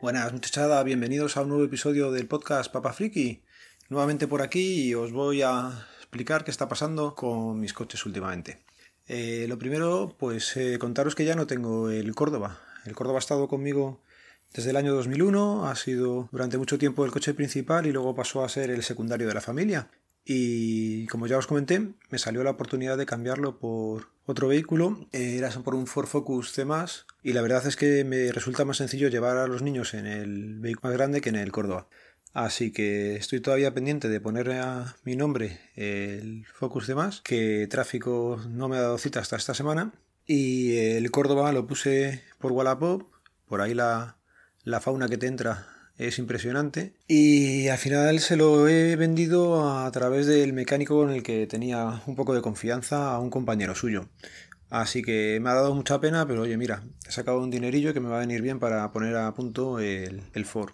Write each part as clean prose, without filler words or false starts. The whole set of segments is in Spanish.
Buenas muchachada, bienvenidos a un nuevo episodio del podcast Papa Friki. Nuevamente por aquí y os voy a explicar qué está pasando con mis coches últimamente. Lo primero, pues contaros que ya no tengo el Córdoba. El Córdoba ha estado conmigo desde el año 2001, ha sido durante mucho tiempo el coche principal y luego pasó a ser el secundario de la familia. Y como ya os comenté, me salió la oportunidad de cambiarlo por otro vehículo, era por un Ford Focus C-Max, y la verdad es que me resulta más sencillo llevar a los niños en el vehículo más grande que en el Córdoba. Así que estoy todavía pendiente de poner a mi nombre el Focus C-Max, que tráfico no me ha dado cita hasta esta semana, y el Córdoba lo puse por Wallapop, por ahí la fauna que te entra es impresionante, y al final se lo he vendido a través del mecánico con el que tenía un poco de confianza, a un compañero suyo. Así que me ha dado mucha pena, pero oye, mira, he sacado un dinerillo que me va a venir bien para poner a punto el Ford.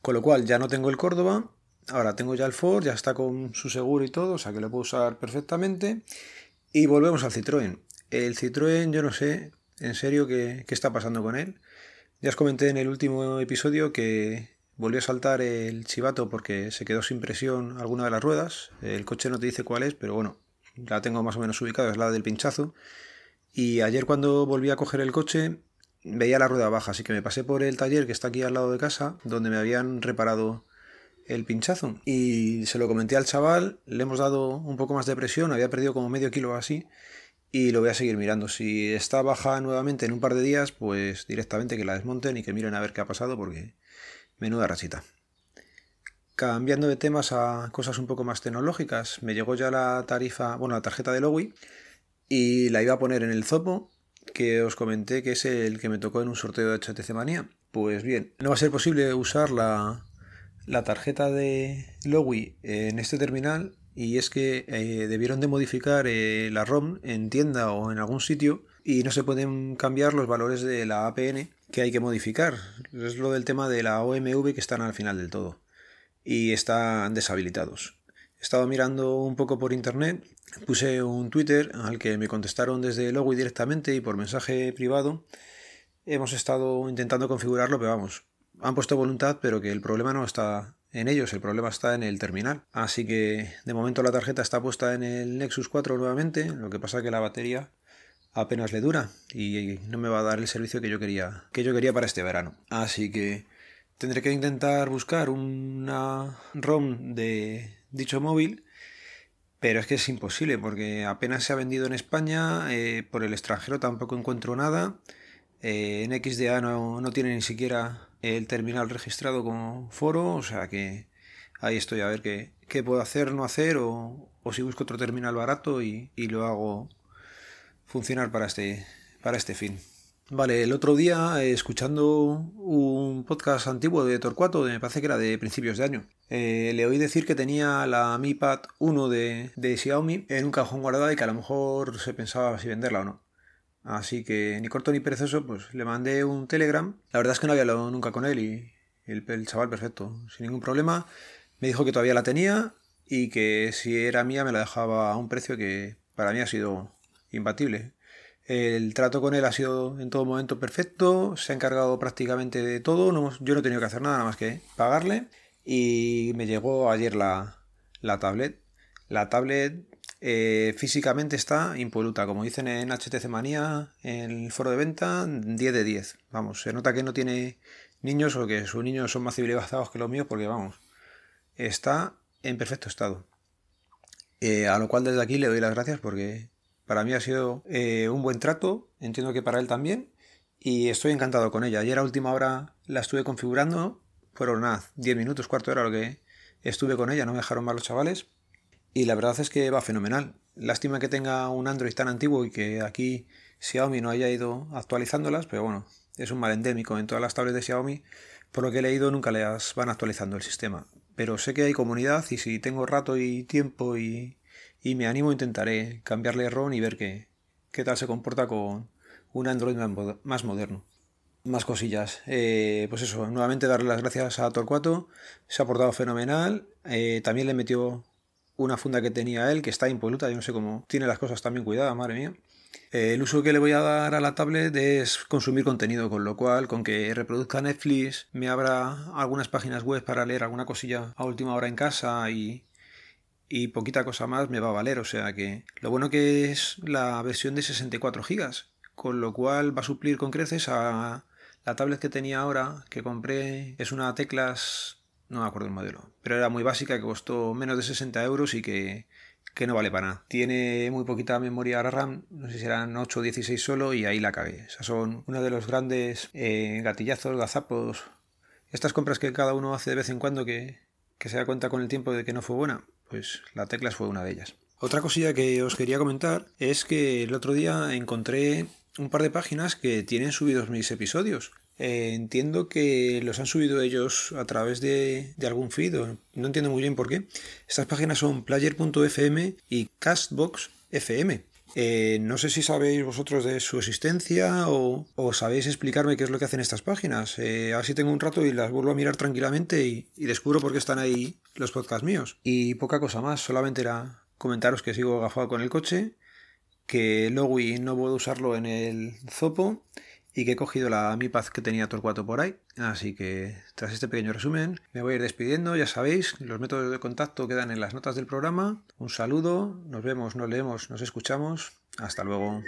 Con lo cual ya no tengo el Córdoba, ahora tengo ya el Ford, ya está con su seguro y todo, o sea que lo puedo usar perfectamente. Y volvemos al Citroën. El Citroën, yo no sé, en serio, qué está pasando con él. Ya os comenté en el último episodio que volvió a saltar el chivato porque se quedó sin presión alguna de las ruedas. El coche no te dice cuál es, pero bueno, la tengo más o menos ubicada, es la del pinchazo. Y ayer cuando volví a coger el coche veía la rueda baja, así que me pasé por el taller que está aquí al lado de casa, donde me habían reparado el pinchazo. Y se lo comenté al chaval, le hemos dado un poco más de presión, había perdido como medio kilo o así. Y lo voy a seguir mirando. Si está baja nuevamente en un par de días, pues directamente que la desmonten y que miren a ver qué ha pasado, porque menuda rachita. Cambiando de temas a cosas un poco más tecnológicas, me llegó ya la tarjeta de Lowi, y la iba a poner en el Zopo, que os comenté que es el que me tocó en un sorteo de HTC Manía. Pues bien, no va a ser posible usar la tarjeta de Lowi en este terminal. Y es que debieron de modificar la ROM en tienda o en algún sitio y no se pueden cambiar los valores de la APN que hay que modificar. Es lo del tema de la OMV que están al final del todo y están deshabilitados. He estado mirando un poco por internet, puse un Twitter al que me contestaron desde Logui directamente y por mensaje privado. Hemos estado intentando configurarlo, pero vamos, han puesto voluntad, pero que el problema no está en ellos, el problema está en el terminal. Así que de momento la tarjeta está puesta en el Nexus 4 nuevamente, lo que pasa que la batería apenas le dura y no me va a dar el servicio que yo quería para este verano. Así que tendré que intentar buscar una ROM de dicho móvil, pero es que es imposible porque apenas se ha vendido en España, por el extranjero tampoco encuentro nada, en XDA no tiene ni siquiera el terminal registrado como foro, o sea que ahí estoy a ver qué puedo hacer, no hacer, o si busco otro terminal barato y lo hago funcionar para este fin. Vale, el otro día escuchando un podcast antiguo de Torcuato, me parece que era de principios de año, le oí decir que tenía la Mi Pad 1 de Xiaomi en un cajón guardada y que a lo mejor se pensaba si venderla o no. Así que ni corto ni perezoso, pues le mandé un Telegram. La verdad es que no había hablado nunca con él y el chaval perfecto, sin ningún problema. Me dijo que todavía la tenía y que si era mía me la dejaba a un precio que para mí ha sido imbatible. El trato con él ha sido en todo momento perfecto, se ha encargado prácticamente de todo. Yo no he tenido que hacer nada más que pagarle y me llegó ayer la tablet. La tablet físicamente está impoluta, como dicen en HTC Manía, en el foro de venta, 10 de 10. Vamos, se nota que no tiene niños o que sus niños son más civilizados que los míos porque, vamos, está en perfecto estado. A lo cual desde aquí le doy las gracias porque para mí ha sido un buen trato, entiendo que para él también, y estoy encantado con ella. Ayer a última hora la estuve configurando, fueron 10 minutos, cuarto de hora lo que estuve con ella, no me dejaron mal los chavales. Y la verdad es que va fenomenal. Lástima que tenga un Android tan antiguo y que aquí Xiaomi no haya ido actualizándolas, pero bueno, es un mal endémico. En todas las tablets de Xiaomi, por lo que he leído, nunca las van actualizando el sistema. Pero sé que hay comunidad y si tengo rato y tiempo y me animo, intentaré cambiarle ROM y ver qué tal se comporta con un Android más moderno. Más cosillas. Pues eso, nuevamente darle las gracias a Torcuato. Se ha portado fenomenal. También le metió una funda que tenía él, que está impoluta, yo no sé cómo tiene las cosas también cuidadas, madre mía. El uso que le voy a dar a la tablet es consumir contenido, con lo cual, con que reproduzca Netflix, me abra algunas páginas web para leer alguna cosilla a última hora en casa y poquita cosa más me va a valer. O sea que lo bueno que es la versión de 64 GB, con lo cual va a suplir con creces a la tablet que tenía ahora, que compré, es una Teclas, no me acuerdo el modelo, pero era muy básica, que costó menos de 60 euros y que no vale para nada. Tiene muy poquita memoria RAM, no sé si eran 8 o 16 solo, y ahí la cagué. O sea, son uno de los grandes gatillazos, gazapos, estas compras que cada uno hace de vez en cuando que se da cuenta con el tiempo de que no fue buena. Pues la Teclas fue una de ellas. Otra cosilla que os quería comentar es que el otro día encontré un par de páginas que tienen subidos mis episodios. Entiendo que los han subido ellos a través de algún feed, no entiendo muy bien por qué. Estas páginas son player.fm y castbox.fm. No sé si sabéis vosotros de su existencia o sabéis explicarme qué es lo que hacen estas páginas. A ver si tengo un rato y las vuelvo a mirar tranquilamente y descubro por qué están ahí los podcasts míos. Y poca cosa más, solamente era comentaros que sigo agafado con el coche, que Lowi no puedo usarlo en el Zopo y que he cogido la Mi Pad que tenía Torcuato por ahí. Así que tras este pequeño resumen me voy a ir despidiendo. Ya sabéis, los métodos de contacto quedan en las notas del programa. Un saludo, nos vemos, nos leemos, nos escuchamos. Hasta luego.